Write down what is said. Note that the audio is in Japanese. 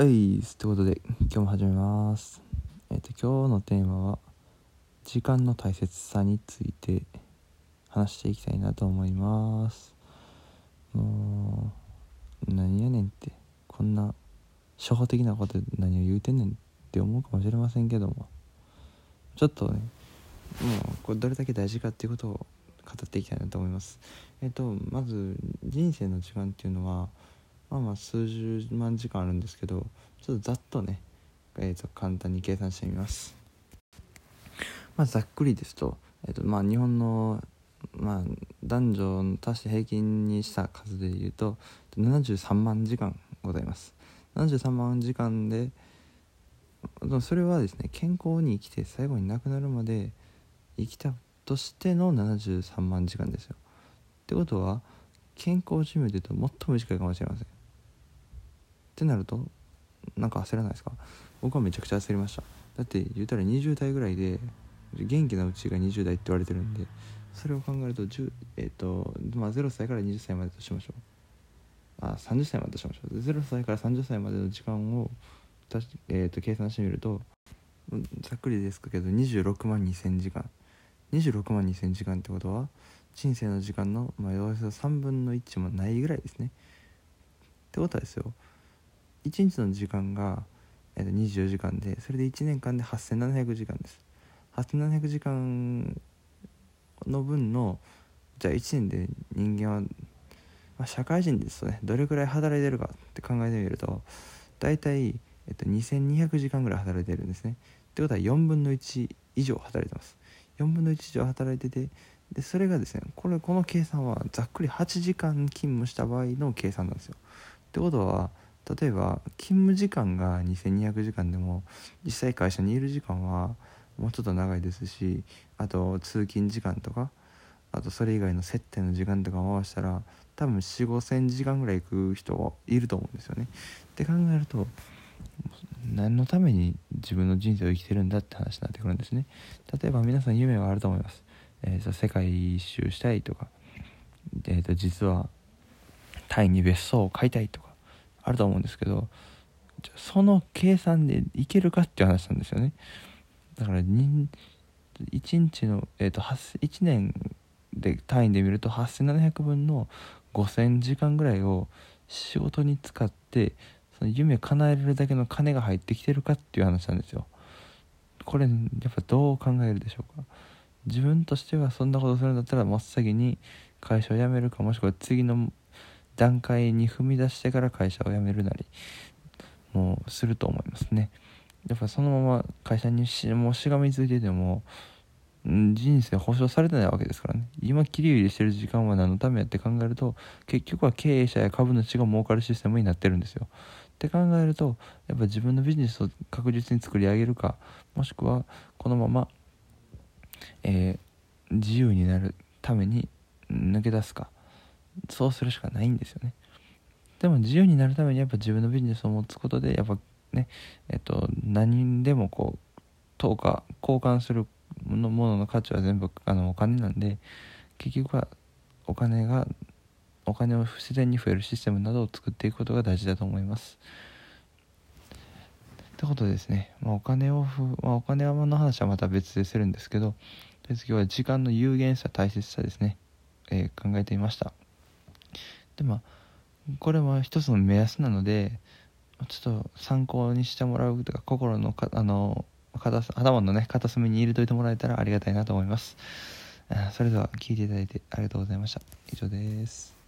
はい、ということで今日も始めます。今日のテーマは時間の大切さについて話していきたいなと思います。もう何やねんってこんな初歩的なことで何を言うてんねんって思うかもしれませんけども、ちょっとねもうこれどれだけ大事かっていうことを語っていきたいなと思います。まず人生の時間っていうのはまあ数十万時間あるんですけど、ちょっとざっとね、簡単に計算してみます。ざっくりですと、日本の、男女の足して平均にした数でいうと73万時間ございます。73万時間で、それはですね、健康に生きて最後に亡くなるまで生きたとしての73万時間ですよ。ってことは健康寿命でいうともっと短いかもしれません。ってなるとなんか焦らないですか？僕はめちゃくちゃ焦りました。だって言うたら20代ぐらいで元気なうちが20代って言われてるんで、それを考えると0歳から20歳までとしましょう。30歳までとしましょう。0歳から30歳までの時間を計算してみると、ざっくりですけど26万2000時間、26万2000時間ってことは人生の時間のおよそ3分の1もないぐらいですね。ってことはですよ、1日の時間が24時間で、それで1年間で8700時間です。8700時間の分の、じゃあ1年で人間は、社会人ですとね、どれくらい働いてるかって考えてみるとだいたい2200時間ぐらい働いてるんですね。ってことは4分の1以上働いてます。4分の1以上働いてて、でそれがですね、この計算はざっくり8時間勤務した場合の計算なんですよ。ってことは例えば勤務時間が2200時間でも実際会社にいる時間はもうちょっと長いですし、あと通勤時間とか、あとそれ以外の接点の時間とかを回したら多分 4,500 時間ぐらい行く人はいると思うんですよね。って考えると何のために自分の人生を生きてるんだって話になってくるんですね。例えば皆さん夢はあると思います。世界一周したいとか、実はタイに別荘を買いたいとかあると思うんですけど、その計算でいけるかっていう話なんですよね。だから1年で単位で見ると8700分の5000時間ぐらいを仕事に使って、その夢叶えれるだけの金が入ってきてるかっていう話なんですよ。これやっぱどう考えるでしょうか？自分としてはそんなことするんだったら真っ先に会社を辞めるか、もしくは次の段階に踏み出してから会社を辞めるなりもうすると思いますね。やっぱそのまま会社にしがみついてても人生保証されてないわけですからね。今切り売りしてる時間は何のためやって考えると、結局は経営者や株主が儲かるシステムになってるんですよ。って考えるとやっぱ自分のビジネスを確実に作り上げるか、もしくはこのまま自由になるために抜け出すか、そうするしかないんですよね。でも自由になるためにやっぱ自分のビジネスを持つことでやっぱね、何でも等価交換するものの価値は全部お金なんで、結局はお金を自然に増えるシステムなどを作っていくことが大事だと思います。ってことですね。お金の話はまた別でするんですけど、次は時間の有限さ、大切さですね、考えてみました。でこれは一つの目安なので、ちょっと参考にしてもらうとか、心の頭のね片隅に入れといてもらえたらありがたいなと思います。それでは聞いていただいてありがとうございました。以上です。